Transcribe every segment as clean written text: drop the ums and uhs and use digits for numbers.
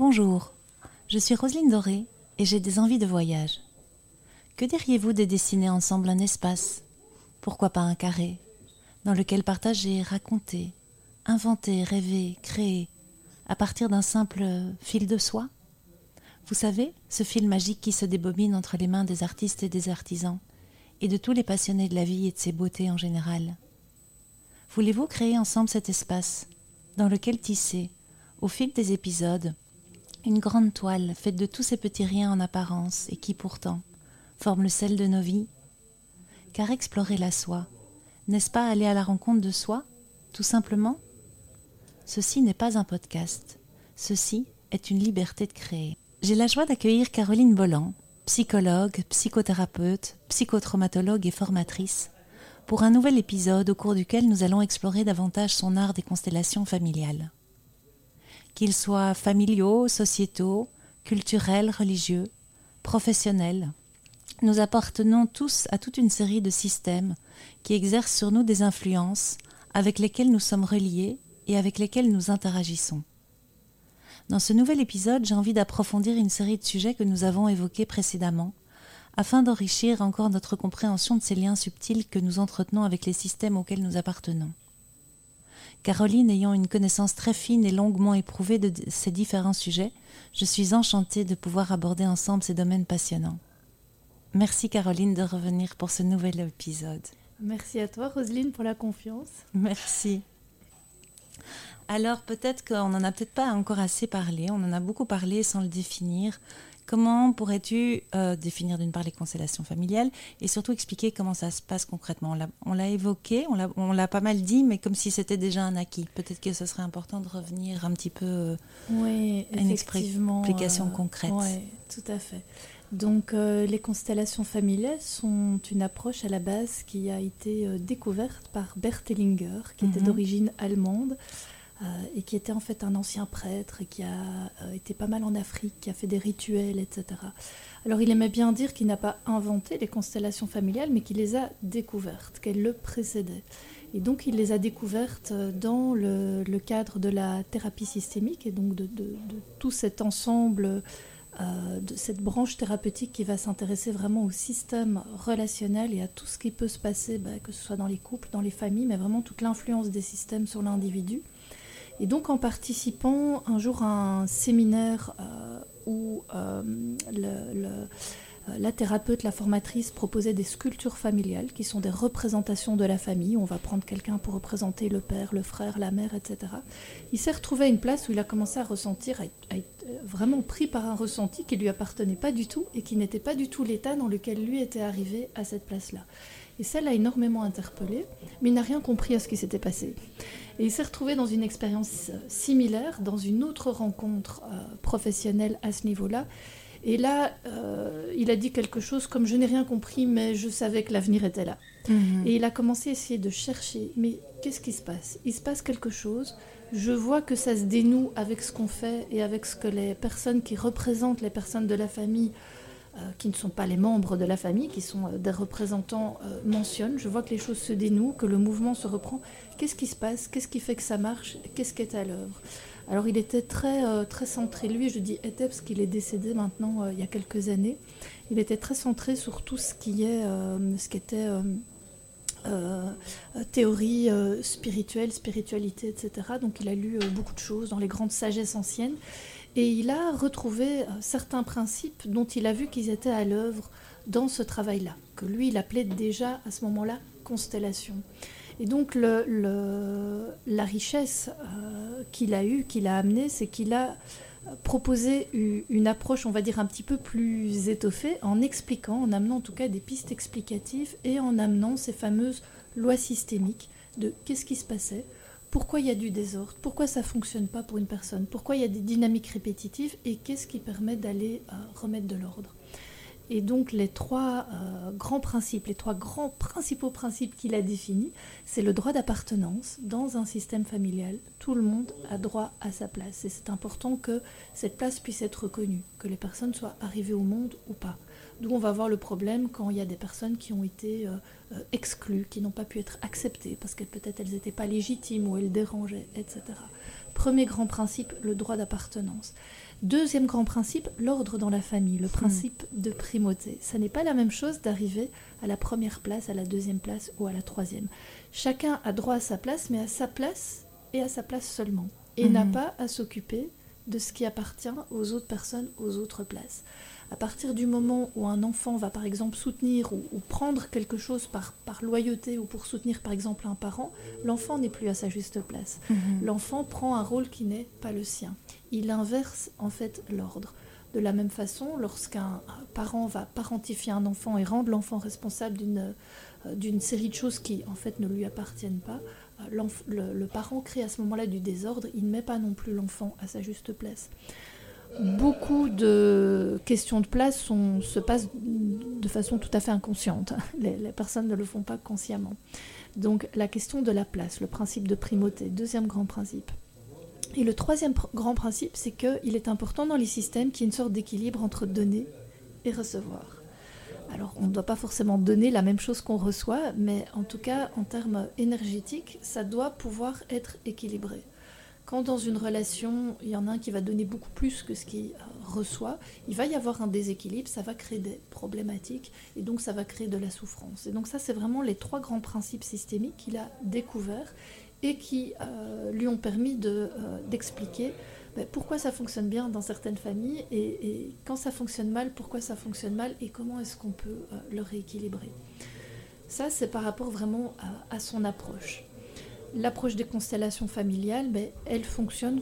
Bonjour, je suis Roseline D'Oreye et j'ai des envies de voyage. Que diriez-vous de dessiner ensemble un espace, pourquoi pas un carré, dans lequel partager, raconter, inventer, rêver, créer, à partir d'un simple fil de soie? Vous savez, ce fil magique qui se débobine entre les mains des artistes et des artisans, et de tous les passionnés de la vie et de ses beautés en général. Voulez-vous créer ensemble cet espace, dans lequel tisser, au fil des épisodes, une grande toile faite de tous ces petits riens en apparence et qui pourtant forment le sel de nos vies. Car explorer la soie, n'est-ce pas aller à la rencontre de soi, tout simplement ? Ceci n'est pas un podcast, ceci est une liberté de créer. J'ai la joie d'accueillir Caroline Boland, psychologue, psychothérapeute, psychotraumatologue et formatrice, pour un nouvel épisode au cours duquel nous allons explorer davantage son art des constellations familiales. Qu'ils soient familiaux, sociétaux, culturels, religieux, professionnels, nous appartenons tous à toute une série de systèmes qui exercent sur nous des influences avec lesquelles nous sommes reliés et avec lesquelles nous interagissons. Dans ce nouvel épisode, j'ai envie d'approfondir une série de sujets que nous avons évoqués précédemment afin d'enrichir encore notre compréhension de ces liens subtils que nous entretenons avec les systèmes auxquels nous appartenons. Caroline ayant une connaissance très fine et longuement éprouvée de ces différents sujets, je suis enchantée de pouvoir aborder ensemble ces domaines passionnants. Merci Caroline de revenir pour ce nouvel épisode. Merci à toi Roseline pour la confiance. Merci. Alors peut-être qu'on n'en a peut-être pas encore assez parlé, on en a beaucoup parlé sans le définir. Comment pourrais-tu définir d'une part les constellations familiales et surtout expliquer comment ça se passe concrètement ? On l'a évoqué, on l'a pas mal dit, mais comme si c'était déjà un acquis. Peut-être que ce serait important de revenir un petit peu à une explication concrète. Oui, tout à fait. Donc les constellations familiales sont une approche à la base qui a été découverte par Bert Hellinger, qui était d'origine allemande. Et qui était en fait un ancien prêtre et qui a été pas mal en Afrique, qui a fait des rituels, etc. Alors il aimait bien dire qu'il n'a pas inventé les constellations familiales, mais qu'il les a découvertes, qu'elles le précédaient. Et donc il les a découvertes dans le cadre de la thérapie systémique et donc de tout cet ensemble, de cette branche thérapeutique qui va s'intéresser vraiment au système relationnel et à tout ce qui peut se passer, que ce soit dans les couples, dans les familles, mais vraiment toute l'influence des systèmes sur l'individu. Et donc en participant un jour à un séminaire où la thérapeute, la formatrice proposait des sculptures familiales qui sont des représentations de la famille. On va prendre quelqu'un pour représenter le père, le frère, la mère, etc. Il s'est retrouvé à une place où il a commencé à ressentir, à être vraiment pris par un ressenti qui ne lui appartenait pas du tout et qui n'était pas du tout l'état dans lequel lui était arrivé à cette place-là. Et ça l'a énormément interpellé, mais il n'a rien compris à ce qui s'était passé. Et il s'est retrouvé dans une expérience similaire, dans une autre rencontre professionnelle à ce niveau-là. Et là, il a dit quelque chose comme « je n'ai rien compris, mais je savais que l'avenir était là ». Et il a commencé à essayer de chercher « mais qu'est-ce qui se passe ? Il se passe quelque chose, je vois que ça se dénoue avec ce qu'on fait et avec ce que les personnes qui représentent les personnes de la famille » qui ne sont pas les membres de la famille, qui sont des représentants, mentionnent. Je vois que les choses se dénouent, que le mouvement se reprend. Qu'est-ce qui se passe ? Qu'est-ce qui fait que ça marche ? Qu'est-ce qui est à l'œuvre ? Alors il était très centré, lui, je dis était parce qu'il est décédé maintenant il y a quelques années. Il était très centré sur tout ce qui était théorie spirituelle, spiritualité, etc. Donc il a lu beaucoup de choses dans les grandes sagesses anciennes. Et il a retrouvé certains principes dont il a vu qu'ils étaient à l'œuvre dans ce travail-là, que lui, il appelait déjà à ce moment-là « constellation ». Et donc la richesse qu'il a eue, qu'il a amenée, c'est qu'il a proposé une approche, on va dire, un petit peu plus étoffée, en expliquant, en amenant en tout cas des pistes explicatives et en amenant ces fameuses lois systémiques de qu'est-ce qui se passait. Pourquoi il y a du désordre ? Pourquoi ça ne fonctionne pas pour une personne ? Pourquoi il y a des dynamiques répétitives ? Et qu'est-ce qui permet d'aller remettre de l'ordre ? Et donc les trois principaux principes qu'il a définis, c'est le droit d'appartenance. Dans un système familial, tout le monde a droit à sa place. Et c'est important que cette place puisse être reconnue, que les personnes soient arrivées au monde ou pas. D'où on va voir le problème quand il y a des personnes qui ont été exclues, qui n'ont pas pu être acceptées, parce que peut-être elles n'étaient pas légitimes ou elles dérangeaient, etc. Premier grand principe, le droit d'appartenance. Deuxième grand principe, l'ordre dans la famille, le principe de primauté. Ça n'est pas la même chose d'arriver à la première place, à la deuxième place ou à la troisième. Chacun a droit à sa place, mais à sa place et à sa place seulement. Et n'a pas à s'occuper de ce qui appartient aux autres personnes, aux autres places. À partir du moment où un enfant va par exemple soutenir ou prendre quelque chose par loyauté ou pour soutenir par exemple un parent, l'enfant n'est plus à sa juste place. L'enfant prend un rôle qui n'est pas le sien. Il inverse en fait l'ordre. De la même façon, lorsqu'un parent va parentifier un enfant et rendre l'enfant responsable d'une série de choses qui en fait ne lui appartiennent pas, le parent crée à ce moment-là du désordre, il ne met pas non plus l'enfant à sa juste place. Beaucoup de questions de place se passent de façon tout à fait inconsciente. Les personnes ne le font pas consciemment. Donc la question de la place, le principe de primauté, deuxième grand principe. Et le troisième grand principe, c'est qu'il est important dans les systèmes qu'il y ait une sorte d'équilibre entre donner et recevoir. Alors, on ne doit pas forcément donner la même chose qu'on reçoit, mais en tout cas, en termes énergétiques, ça doit pouvoir être équilibré. Quand dans une relation, il y en a un qui va donner beaucoup plus que ce qu'il reçoit, il va y avoir un déséquilibre, ça va créer des problématiques, et donc ça va créer de la souffrance. Et donc ça, c'est vraiment les trois grands principes systémiques qu'il a découverts et qui lui ont permis d'expliquer pourquoi ça fonctionne bien dans certaines familles et quand ça fonctionne mal, pourquoi ça fonctionne mal et comment est-ce qu'on peut le rééquilibrer. Ça, c'est par rapport vraiment à son approche. L'approche des constellations familiales, elle fonctionne,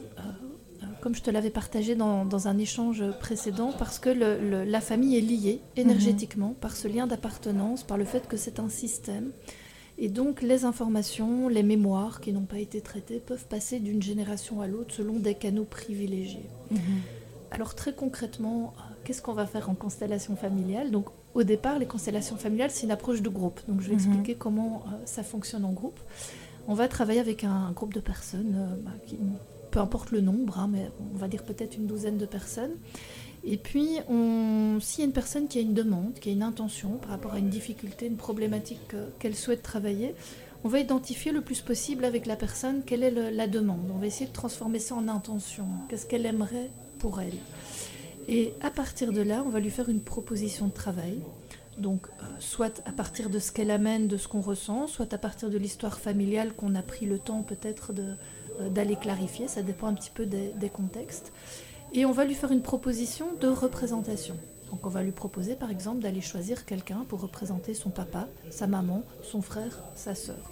comme je te l'avais partagé dans un échange précédent, parce que la famille est liée énergétiquement par ce lien d'appartenance, par le fait que c'est un système. Et donc, les informations, les mémoires qui n'ont pas été traitées peuvent passer d'une génération à l'autre selon des canaux privilégiés. Alors, très concrètement, qu'est-ce qu'on va faire en constellation familiale ? Donc, au départ, les constellations familiales, c'est une approche de groupe. Donc, je vais expliquer comment ça fonctionne en groupe. On va travailler avec un groupe de personnes, qui, peu importe le nombre, mais on va dire peut-être une douzaine de personnes. Et puis, s'il y a une personne qui a une demande, qui a une intention par rapport à une difficulté, une problématique qu'elle souhaite travailler, on va identifier le plus possible avec la personne quelle est la demande. On va essayer de transformer ça en intention. Qu'est-ce qu'elle aimerait pour elle ? Et à partir de là, on va lui faire une proposition de travail. Donc, soit à partir de ce qu'elle amène, de ce qu'on ressent, soit à partir de l'histoire familiale qu'on a pris le temps peut-être d'aller clarifier. Ça dépend un petit peu des contextes. Et on va lui faire une proposition de représentation. Donc on va lui proposer par exemple d'aller choisir quelqu'un pour représenter son papa, sa maman, son frère, sa sœur.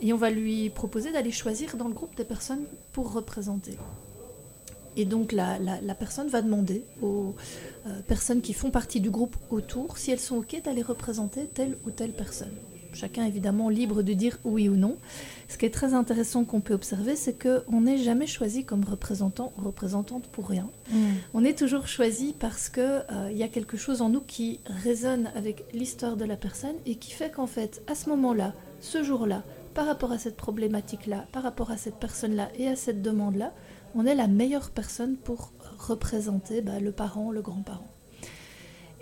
Et on va lui proposer d'aller choisir dans le groupe des personnes pour représenter. Et donc la personne va demander aux personnes qui font partie du groupe autour si elles sont OK d'aller représenter telle ou telle personne. Chacun évidemment libre de dire oui ou non. Ce qui est très intéressant qu'on peut observer, c'est qu'on n'est jamais choisi comme représentant ou représentante pour rien. On est toujours choisi parce qu'il y a quelque chose en nous qui résonne avec l'histoire de la personne et qui fait qu'en fait, à ce moment-là, ce jour-là, par rapport à cette problématique-là, par rapport à cette personne-là et à cette demande-là, on est la meilleure personne pour représenter le parent, le grand-parent.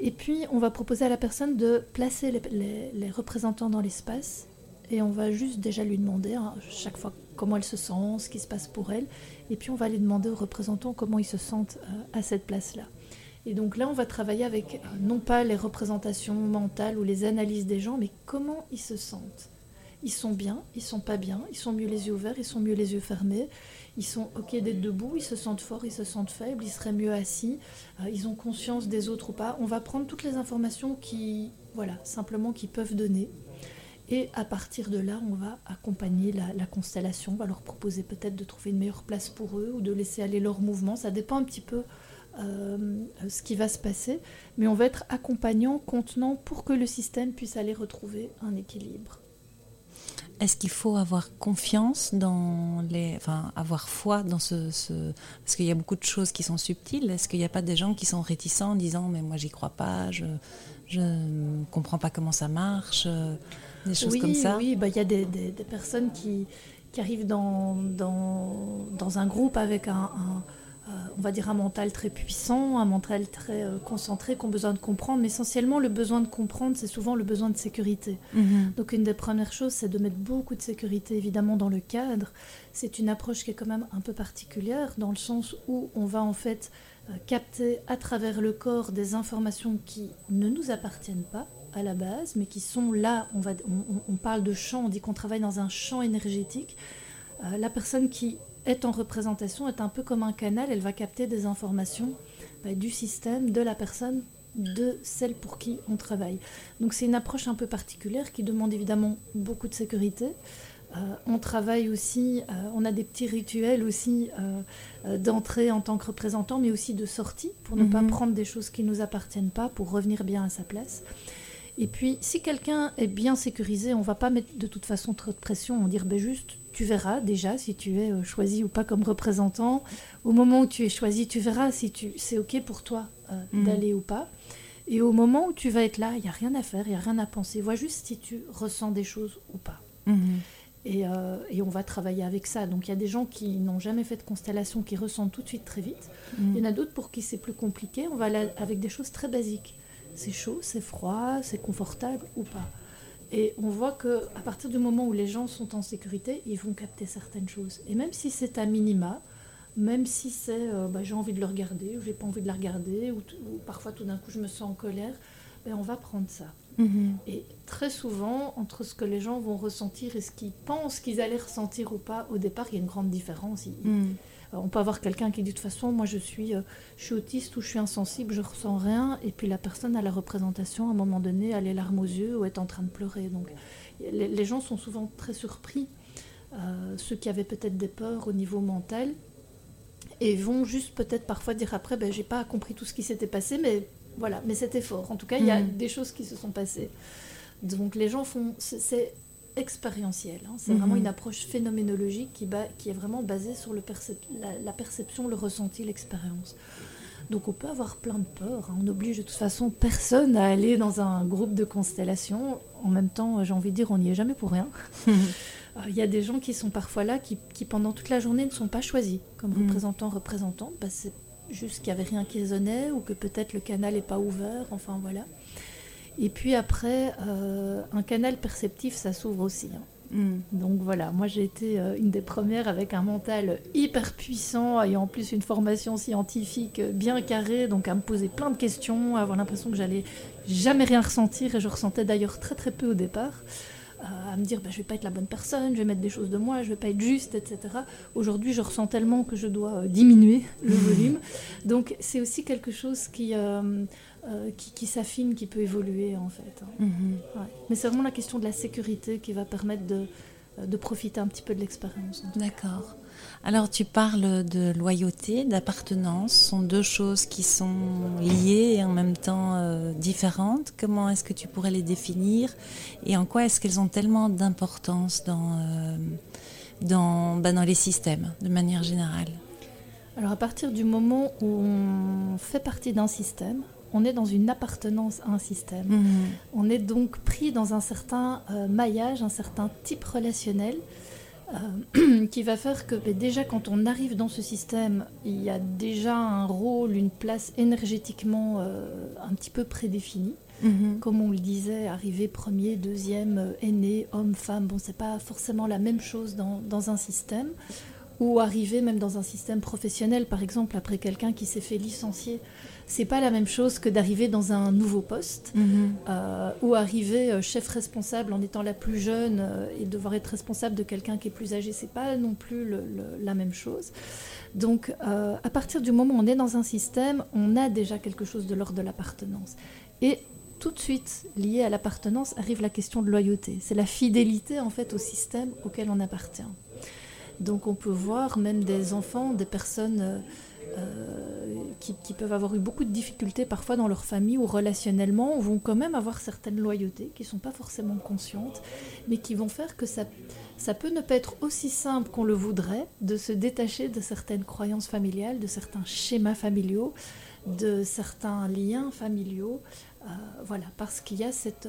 Et puis, on va proposer à la personne de placer les représentants dans l'espace et on va juste déjà lui demander chaque fois comment elle se sent, ce qui se passe pour elle. Et puis, on va aller demander aux représentants comment ils se sentent à cette place-là. Et donc là, on va travailler avec non pas les représentations mentales ou les analyses des gens, mais comment ils se sentent. Ils sont bien, ils sont pas bien, ils sont mieux les yeux ouverts, ils sont mieux les yeux fermés. Ils sont OK d'être debout, ils se sentent forts, ils se sentent faibles, ils seraient mieux assis, ils ont conscience des autres ou pas. On va prendre toutes les informations qu'ils peuvent donner. Et à partir de là, on va accompagner la constellation. On va leur proposer peut-être de trouver une meilleure place pour eux ou de laisser aller leur mouvement. Ça dépend un petit peu ce qui va se passer. Mais on va être accompagnant, contenant pour que le système puisse aller retrouver un équilibre. Est-ce qu'il faut avoir confiance avoir foi dans parce qu'il y a beaucoup de choses qui sont subtiles. Est-ce qu'il n'y a pas des gens qui sont réticents en disant mais moi j'y crois pas, je ne comprends pas comment ça marche, des choses comme ça. Oui, il y a des personnes qui arrivent dans un groupe avec un on va dire un mental très puissant, un mental très concentré, qui ont besoin de comprendre. Mais essentiellement, le besoin de comprendre, c'est souvent le besoin de sécurité. Mmh. Donc, une des premières choses, c'est de mettre beaucoup de sécurité, évidemment, dans le cadre. C'est une approche qui est quand même un peu particulière, dans le sens où on va en fait capter à travers le corps des informations qui ne nous appartiennent pas à la base, mais qui sont là, on parle de champ, on dit qu'on travaille dans un champ énergétique. La personne qui est en représentation est un peu comme un canal, elle va capter des informations du système, de la personne, de celle pour qui on travaille. Donc c'est une approche un peu particulière qui demande évidemment beaucoup de sécurité. On travaille aussi, on a des petits rituels aussi d'entrée en tant que représentant, mais aussi de sortie pour ne pas prendre des choses qui ne nous appartiennent pas, pour revenir bien à sa place. Et puis, si quelqu'un est bien sécurisé, on ne va pas mettre de toute façon trop de pression, on va dire juste, tu verras déjà si tu es choisi ou pas comme représentant. Au moment où tu es choisi, tu verras si c'est OK pour toi d'aller ou pas. Et au moment où tu vas être là, il n'y a rien à faire, il n'y a rien à penser. Vois juste si tu ressens des choses ou pas. Et on va travailler avec ça. Donc, il y a des gens qui n'ont jamais fait de constellation, qui ressentent tout de suite très vite. Il y en a d'autres pour qui c'est plus compliqué. On va aller avec des choses très basiques. C'est chaud, c'est froid, c'est confortable ou pas. Et on voit qu'à partir du moment où les gens sont en sécurité, ils vont capter certaines choses. Et même si c'est à minima, même si c'est j'ai envie de le regarder ou j'ai pas envie de la regarder, ou parfois tout d'un coup je me sens en colère, on va prendre ça. Et très souvent, entre ce que les gens vont ressentir et ce qu'ils pensent qu'ils allaient ressentir ou pas, au départ, il y a une grande différence. On peut avoir quelqu'un qui dit, de toute façon, moi je suis autiste ou je suis insensible, je ressens rien. Et puis la personne à la représentation, à un moment donné, a les larmes aux yeux ou est en train de pleurer. Donc les gens sont souvent très surpris, ceux qui avaient peut-être des peurs au niveau mental, et vont juste peut-être parfois dire après, j'ai pas compris tout ce qui s'était passé, mais voilà, mais c'était fort. En tout cas, il y a des choses qui se sont passées. Donc les gens font... C'est expérientiel, c'est vraiment une approche phénoménologique qui est vraiment basée sur la perception, le ressenti, l'expérience. Donc on peut avoir plein de peurs, on oblige de toute façon personne à aller dans un groupe de constellation. En même temps, j'ai envie de dire, on n'y est jamais pour rien. Il y a des gens qui sont parfois là, qui pendant toute la journée ne sont pas choisis comme représentants, représentantes, c'est juste qu'il n'y avait rien qui résonnait, ou que peut-être le canal n'est pas ouvert, enfin voilà. Et puis après, un canal perceptif, ça s'ouvre aussi. Donc voilà, moi j'ai été une des premières avec un mental hyper puissant, ayant en plus une formation scientifique bien carrée, donc à me poser plein de questions, à avoir l'impression que j'allais jamais rien ressentir, et je ressentais d'ailleurs très très peu au départ, à me dire je vais pas être la bonne personne, je vais mettre des choses de moi, je vais pas être juste, etc. Aujourd'hui, je ressens tellement que je dois diminuer le volume. Donc c'est aussi quelque chose qui s'affine, qui peut évoluer en fait. Mais c'est vraiment la question de la sécurité qui va permettre de profiter un petit peu de l'expérience. D'accord. Alors tu parles de loyauté, d'appartenance, ce sont deux choses qui sont liées et en même temps différentes. Comment est-ce que tu pourrais les définir et en quoi est-ce qu'elles ont tellement d'importance dans les systèmes de manière générale? Alors à partir du moment où on fait partie d'un système, on est dans une appartenance à un système. On est donc pris dans un certain maillage, un certain type relationnel qui va faire que déjà quand on arrive dans ce système, il y a déjà un rôle, une place énergétiquement un petit peu prédéfinie. Comme on le disait, arrivé premier, deuxième, aîné, homme, femme, c'est pas forcément la même chose dans un système. Ou arriver même dans un système professionnel, par exemple, après quelqu'un qui s'est fait licencier. C'est pas la même chose que d'arriver dans un nouveau poste, ou arriver chef responsable en étant la plus jeune et devoir être responsable de quelqu'un qui est plus âgé. C'est pas non plus la même chose. Donc, à partir du moment où on est dans un système, on a déjà quelque chose de l'ordre de l'appartenance. Et tout de suite, lié à l'appartenance, arrive la question de loyauté. C'est la fidélité, en fait, au système auquel on appartient. Donc on peut voir même des enfants, des personnes qui peuvent avoir eu beaucoup de difficultés parfois dans leur famille ou relationnellement, vont quand même avoir certaines loyautés qui ne sont pas forcément conscientes, mais qui vont faire que ça peut ne pas être aussi simple qu'on le voudrait de se détacher de certaines croyances familiales, de certains schémas familiaux, de certains liens familiaux. Voilà, parce qu'il y a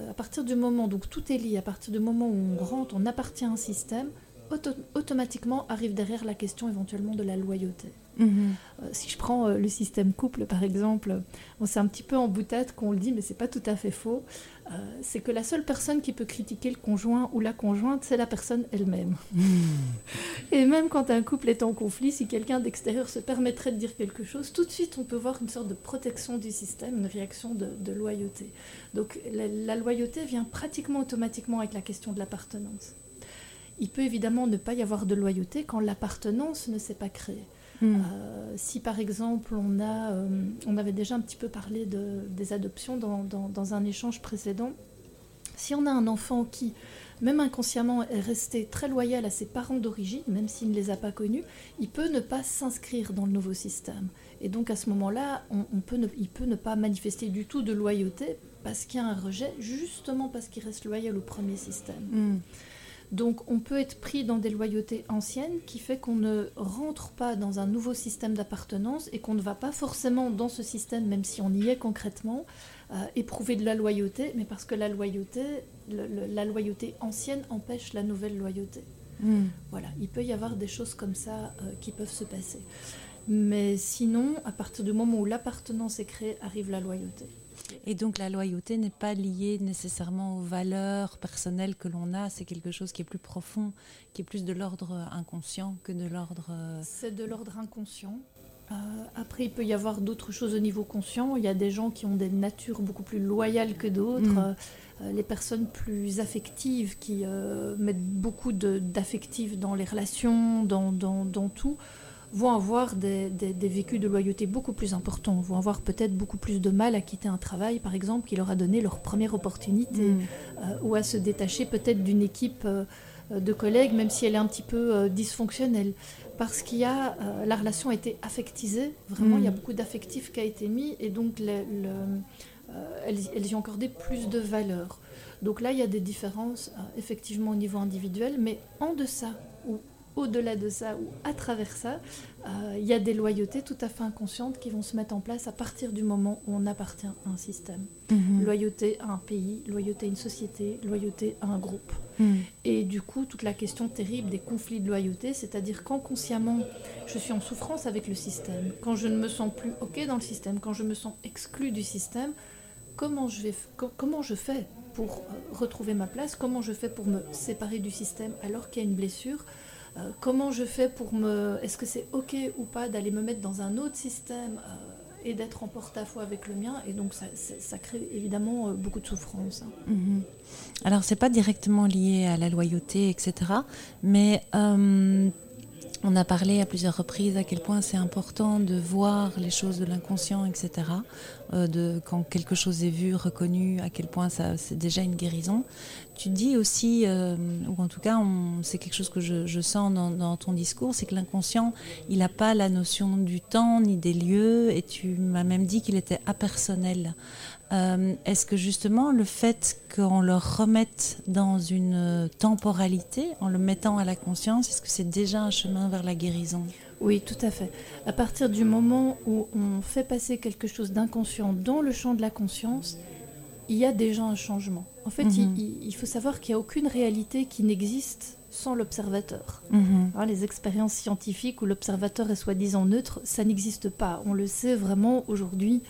à partir du moment, donc tout est lié, à partir du moment où on rentre, on appartient à un système, automatiquement arrive derrière la question éventuellement de la loyauté. Si je prends le système couple, par exemple, bon, c'est un petit peu en boutade qu'on le dit, mais c'est pas tout à fait faux. C'est que la seule personne qui peut critiquer le conjoint ou la conjointe, c'est la personne elle-même. Et même quand un couple est en conflit, si quelqu'un d'extérieur se permettrait de dire quelque chose, tout de suite on peut voir une sorte de protection du système, une réaction de loyauté. Donc la loyauté vient pratiquement automatiquement avec la question de l'appartenance. Il peut évidemment ne pas y avoir de loyauté quand l'appartenance ne s'est pas créée. Si par exemple on avait déjà un petit peu parlé des adoptions dans un échange précédent, si on a un enfant qui, même inconsciemment, est resté très loyal à ses parents d'origine, même s'il ne les a pas connus, il peut ne pas s'inscrire dans le nouveau système. Et donc à ce moment-là, il peut ne pas manifester du tout de loyauté parce qu'il y a un rejet, justement parce qu'il reste loyal au premier système. Donc on peut être pris dans des loyautés anciennes qui fait qu'on ne rentre pas dans un nouveau système d'appartenance et qu'on ne va pas forcément dans ce système, même si on y est concrètement, éprouver de la loyauté, mais parce que la loyauté ancienne empêche la nouvelle loyauté. Voilà, il peut y avoir des choses comme ça qui peuvent se passer. Mais sinon, à partir du moment où l'appartenance est créée, arrive la loyauté. Et donc la loyauté n'est pas liée nécessairement aux valeurs personnelles que l'on a, c'est quelque chose qui est plus profond, qui est plus de l'ordre inconscient que de l'ordre... C'est de l'ordre inconscient. Après, il peut y avoir d'autres choses au niveau conscient. Il y a des gens qui ont des natures beaucoup plus loyales que d'autres. Les personnes plus affectives qui mettent beaucoup d'affectifs dans les relations, dans tout, vont avoir des vécus de loyauté beaucoup plus importants, vont avoir peut-être beaucoup plus de mal à quitter un travail, par exemple, qui leur a donné leur première opportunité, ou à se détacher peut-être d'une équipe de collègues, même si elle est un petit peu dysfonctionnelle. Parce qu'il y a, la relation a été affectisée, vraiment, il y a beaucoup d'affectif qui a été mis, et donc elles y ont accordé plus de valeur. Donc là, il y a des différences, effectivement, au niveau individuel, mais en deçà, ou au-delà de ça ou à travers ça, il y a des loyautés tout à fait inconscientes qui vont se mettre en place à partir du moment où on appartient à un système. Loyauté à un pays, loyauté à une société, loyauté à un groupe. Et du coup, toute la question terrible des conflits de loyauté, c'est-à-dire qu'inconsciemment, je suis en souffrance avec le système. Quand je ne me sens plus OK dans le système, quand je me sens exclue du système, comment je fais pour retrouver ma place? Comment je fais pour me séparer du système alors qu'il y a une blessure? Comment je fais pour Est-ce que c'est OK ou pas d'aller me mettre dans un autre système et d'être en porte-à-faux avec le mien? Et donc ça crée évidemment beaucoup de souffrance. Alors c'est pas directement lié à la loyauté, etc. Mais on a parlé à plusieurs reprises à quel point c'est important de voir les choses de l'inconscient, etc. Quand quelque chose est vu, reconnu, à quel point ça, c'est déjà une guérison. Tu dis aussi, ou en tout cas c'est quelque chose que je sens dans ton discours, c'est que l'inconscient, il n'a pas la notion du temps ni des lieux, et tu m'as même dit qu'il était impersonnel. Est-ce que justement le fait qu'on le remette dans une temporalité, en le mettant à la conscience, est-ce que c'est déjà un chemin vers la guérison ? Oui, tout à fait. À partir du moment où on fait passer quelque chose d'inconscient dans le champ de la conscience, il y a déjà un changement. En fait, il faut savoir qu'il n'y a aucune réalité qui n'existe sans l'observateur. Alors, les expériences scientifiques où l'observateur est soi-disant neutre, ça n'existe pas. On le sait vraiment aujourd'hui.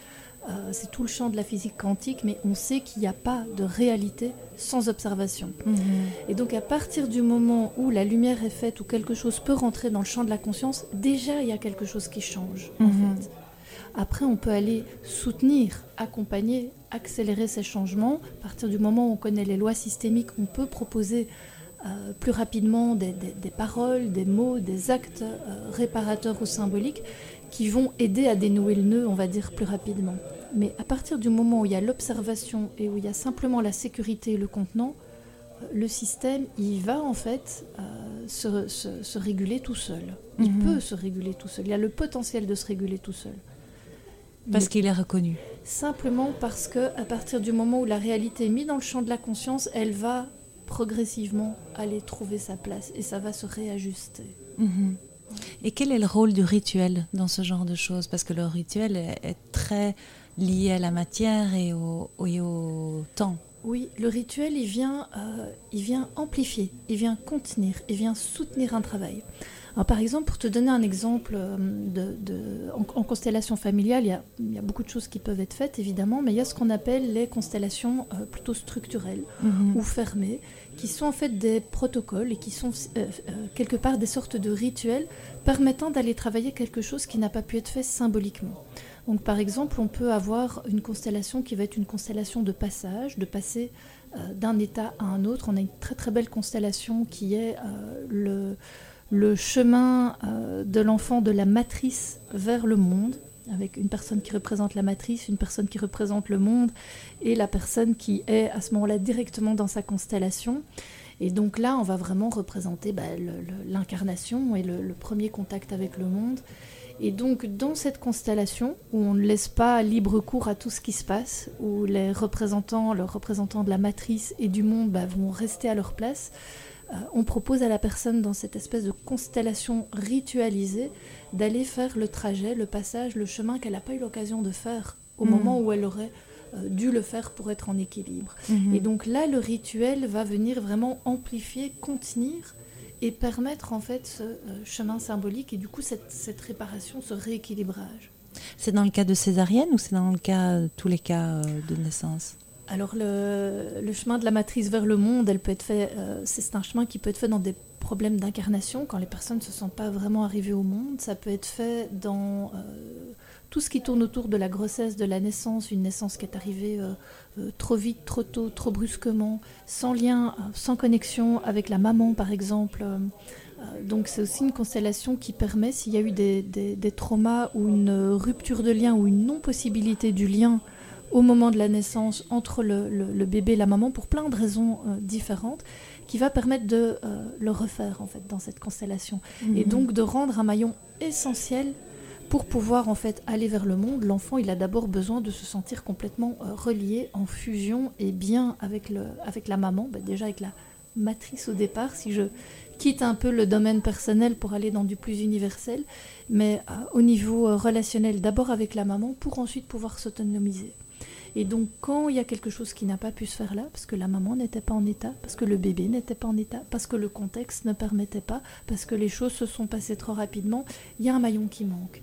C'est tout le champ de la physique quantique, mais on sait qu'il n'y a pas de réalité sans observation. Et donc à partir du moment où la lumière est faite, où quelque chose peut rentrer dans le champ de la conscience, déjà il y a quelque chose qui change, en fait. Après, on peut aller soutenir, accompagner, accélérer ces changements. À partir du moment où on connaît les lois systémiques, on peut proposer plus rapidement des paroles, des mots, des actes réparateurs ou symboliques qui vont aider à dénouer le nœud, on va dire, plus rapidement. Mais à partir du moment où il y a l'observation et où il y a simplement la sécurité et le contenant, le système, il va en fait se réguler tout seul. Il peut se réguler tout seul. Il a le potentiel de se réguler tout seul. Parce qu'il est reconnu. Simplement parce qu'à partir du moment où la réalité est mise dans le champ de la conscience, elle va progressivement aller trouver sa place et ça va se réajuster. Et quel est le rôle du rituel dans ce genre de choses ? Parce que le rituel est très lié à la matière et au temps. Oui, le rituel, il vient amplifier, il vient contenir, il vient soutenir un travail. Alors, par exemple, pour te donner un exemple, en constellation familiale, il y a beaucoup de choses qui peuvent être faites, évidemment, mais il y a ce qu'on appelle les constellations plutôt structurelles ou fermées, qui sont en fait des protocoles et qui sont quelque part des sortes de rituels permettant d'aller travailler quelque chose qui n'a pas pu être fait symboliquement. Donc, par exemple, on peut avoir une constellation qui va être une constellation de passage, de passer d'un état à un autre. On a une très très belle constellation qui est le chemin de l'enfant de la matrice vers le monde, avec une personne qui représente la matrice, une personne qui représente le monde, et la personne qui est à ce moment-là directement dans sa constellation. Et donc là, on va vraiment représenter l'incarnation et le premier contact avec le monde. Et donc, dans cette constellation, où on ne laisse pas libre cours à tout ce qui se passe, où leurs représentants de la matrice et du monde vont rester à leur place, on propose à la personne, dans cette espèce de constellation ritualisée, d'aller faire le trajet, le passage, le chemin qu'elle n'a pas eu l'occasion de faire au moment où elle aurait dû le faire pour être en équilibre. Et donc là, le rituel va venir vraiment amplifier, contenir et permettre en fait ce chemin symbolique et du coup cette réparation, ce rééquilibrage. C'est dans le cas de césarienne ou c'est dans le cas, tous les cas de naissance ? Alors le chemin de la matrice vers le monde, elle peut être fait, c'est un chemin qui peut être fait dans des problèmes d'incarnation, quand les personnes ne se sentent pas vraiment arrivées au monde. Ça peut être fait dans tout ce qui tourne autour de la grossesse, de la naissance, une naissance qui est arrivée trop vite, trop tôt, trop brusquement, sans lien, sans connexion avec la maman par exemple. Donc c'est aussi une constellation qui permet, s'il y a eu des traumas ou une rupture de lien ou une non-possibilité du lien au moment de la naissance entre le bébé et la maman, pour plein de raisons différentes, qui va permettre de le refaire en fait dans cette constellation, et donc de rendre un maillon essentiel pour pouvoir en fait aller vers le monde. L'enfant, il a d'abord besoin de se sentir complètement relié, en fusion et bien avec la maman, déjà avec la matrice au départ, si je quitte un peu le domaine personnel pour aller dans du plus universel, mais au niveau relationnel, d'abord avec la maman, pour ensuite pouvoir s'autonomiser. Et donc, quand il y a quelque chose qui n'a pas pu se faire là, parce que la maman n'était pas en état, parce que le bébé n'était pas en état, parce que le contexte ne permettait pas, parce que les choses se sont passées trop rapidement, il y a un maillon qui manque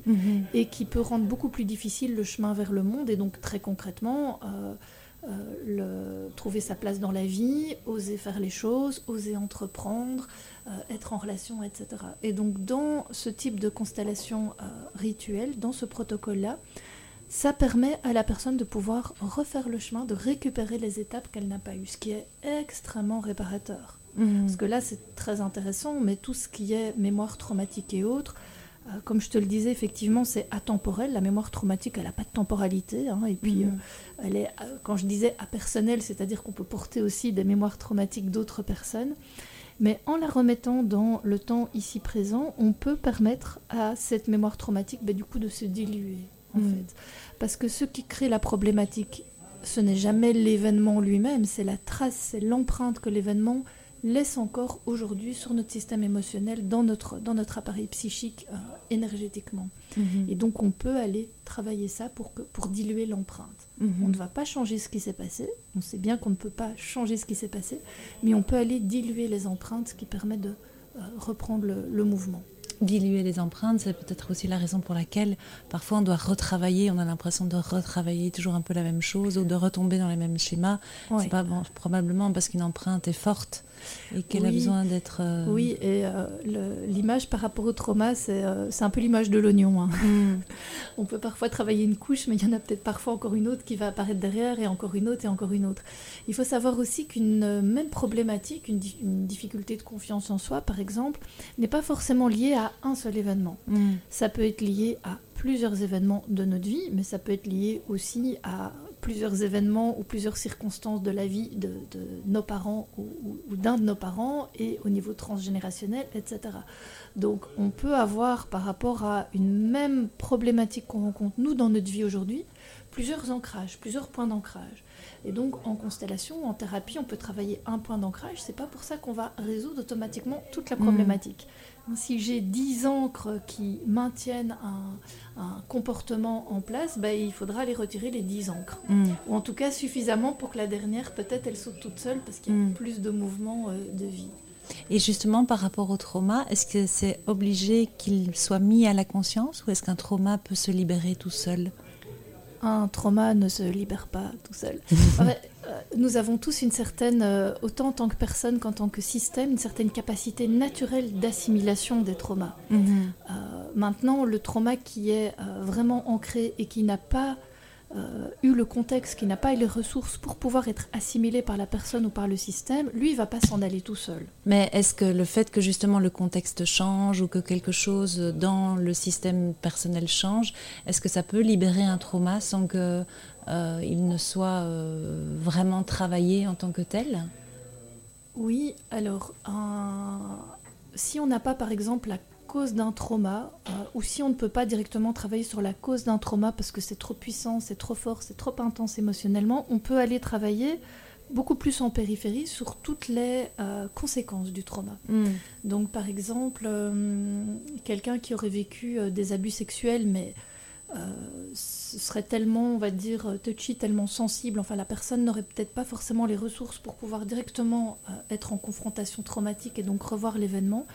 et qui peut rendre beaucoup plus difficile le chemin vers le monde. Et donc, très concrètement, trouver sa place dans la vie, oser faire les choses, oser entreprendre, être en relation, etc. Et donc, dans ce type de constellation rituelle, dans ce protocole-là, ça permet à la personne de pouvoir refaire le chemin, de récupérer les étapes qu'elle n'a pas eues, ce qui est extrêmement réparateur. Parce que là, c'est très intéressant, mais tout ce qui est mémoire traumatique et autres, comme je te le disais, effectivement, c'est atemporel. La mémoire traumatique, elle n'a pas de temporalité. Et puis, elle est, quand je disais impersonnelle, c'est-à-dire qu'on peut porter aussi des mémoires traumatiques d'autres personnes. Mais en la remettant dans le temps ici présent, on peut permettre à cette mémoire traumatique, du coup, de se diluer. En fait. Parce que ce qui crée la problématique, ce n'est jamais l'événement lui-même, c'est la trace, c'est l'empreinte que l'événement laisse encore aujourd'hui sur notre système émotionnel, dans notre appareil psychique, énergétiquement. Et donc on peut aller travailler ça pour diluer l'empreinte. On ne va pas changer ce qui s'est passé, on sait bien qu'on ne peut pas changer ce qui s'est passé, mais on peut aller diluer les empreintes, ce qui permet de reprendre le mouvement. Diluer les empreintes, c'est peut-être aussi la raison pour laquelle parfois on doit retravailler, on a l'impression de retravailler toujours un peu la même chose ou de retomber dans les mêmes schémas. Oui. C'est pas bon, probablement parce qu'une empreinte est forte et qu'elle a besoin d'être... Oui, et l'image par rapport au trauma, c'est un peu l'image de l'oignon. On peut parfois travailler une couche, mais il y en a peut-être parfois encore une autre qui va apparaître derrière, et encore une autre, et encore une autre. Il faut savoir aussi qu'une même problématique, une difficulté de confiance en soi, par exemple, n'est pas forcément liée à un seul événement. Ça peut être lié à plusieurs événements de notre vie, mais ça peut être lié aussi à plusieurs événements ou plusieurs circonstances de la vie de nos parents ou d'un de nos parents, et au niveau transgénérationnel, etc. Donc on peut avoir, par rapport à une même problématique qu'on rencontre nous dans notre vie aujourd'hui, plusieurs ancrages, plusieurs points d'ancrage. Et donc en constellation, en thérapie, on peut travailler un point d'ancrage. C'est pas pour ça qu'on va résoudre automatiquement toute la problématique. Si j'ai 10 ancres qui maintiennent un comportement en place, il faudra aller retirer les 10 ancres. Ou en tout cas suffisamment pour que la dernière, peut-être, elle saute toute seule parce qu'il y a plus de mouvements de vie. Et justement, par rapport au trauma, est-ce que c'est obligé qu'il soit mis à la conscience ou est-ce qu'un trauma peut se libérer tout seul ? Un trauma ne se libère pas tout seul. En fait, nous avons tous une certaine, autant en tant que personne qu'en tant que système, une certaine capacité naturelle d'assimilation des traumas. Mm-hmm. Maintenant, le trauma qui est vraiment ancré et qui n'a pas eu le contexte, qui n'a pas eu les ressources pour pouvoir être assimilé par la personne ou par le système, lui, il va pas s'en aller tout seul. Mais est-ce que le fait que justement le contexte change ou que quelque chose dans le système personnel change, est-ce que ça peut libérer un trauma sans que il ne soit vraiment travaillé en tant que tel ? Oui, alors si on n'a pas par exemple la cause d'un trauma, ou si on ne peut pas directement travailler sur la cause d'un trauma parce que c'est trop puissant, c'est trop fort, c'est trop intense émotionnellement, on peut aller travailler beaucoup plus en périphérie sur toutes les conséquences du trauma. Mm. Donc par exemple, quelqu'un qui aurait vécu des abus sexuels, mais ce serait tellement, on va dire, touchy, tellement sensible, enfin la personne n'aurait peut-être pas forcément les ressources pour pouvoir directement être en confrontation traumatique et donc revoir l'événement.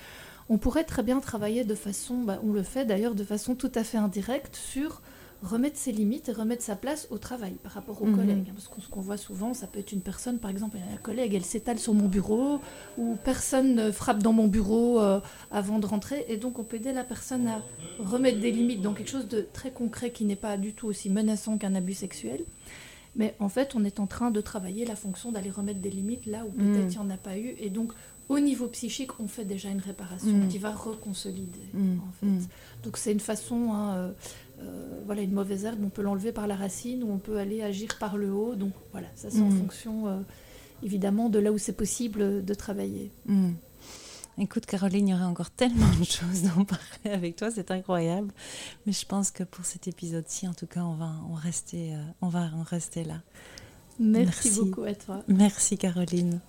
On pourrait très bien travailler de façon, on le fait d'ailleurs de façon tout à fait indirecte, sur remettre ses limites et remettre sa place au travail par rapport aux collègues. Parce que ce qu'on voit souvent, ça peut être une personne, par exemple, un collègue, elle s'étale sur mon bureau, ou personne ne frappe dans mon bureau avant de rentrer. Et donc on peut aider la personne à remettre des limites, donc quelque chose de très concret qui n'est pas du tout aussi menaçant qu'un abus sexuel. Mais en fait, on est en train de travailler la fonction d'aller remettre des limites là où peut-être il n'y en a pas eu. Et donc, au niveau psychique, on fait déjà une réparation qui va reconsolider, en fait. Donc c'est une façon, une mauvaise herbe, on peut l'enlever par la racine ou on peut aller agir par le haut. Donc voilà, ça c'est en fonction, évidemment, de là où c'est possible de travailler. Mm. Écoute Caroline, il y aurait encore tellement de choses d'en parler avec toi, c'est incroyable. Mais je pense que pour cet épisode-ci, en tout cas, on va en rester là. Merci beaucoup à toi. Merci Caroline.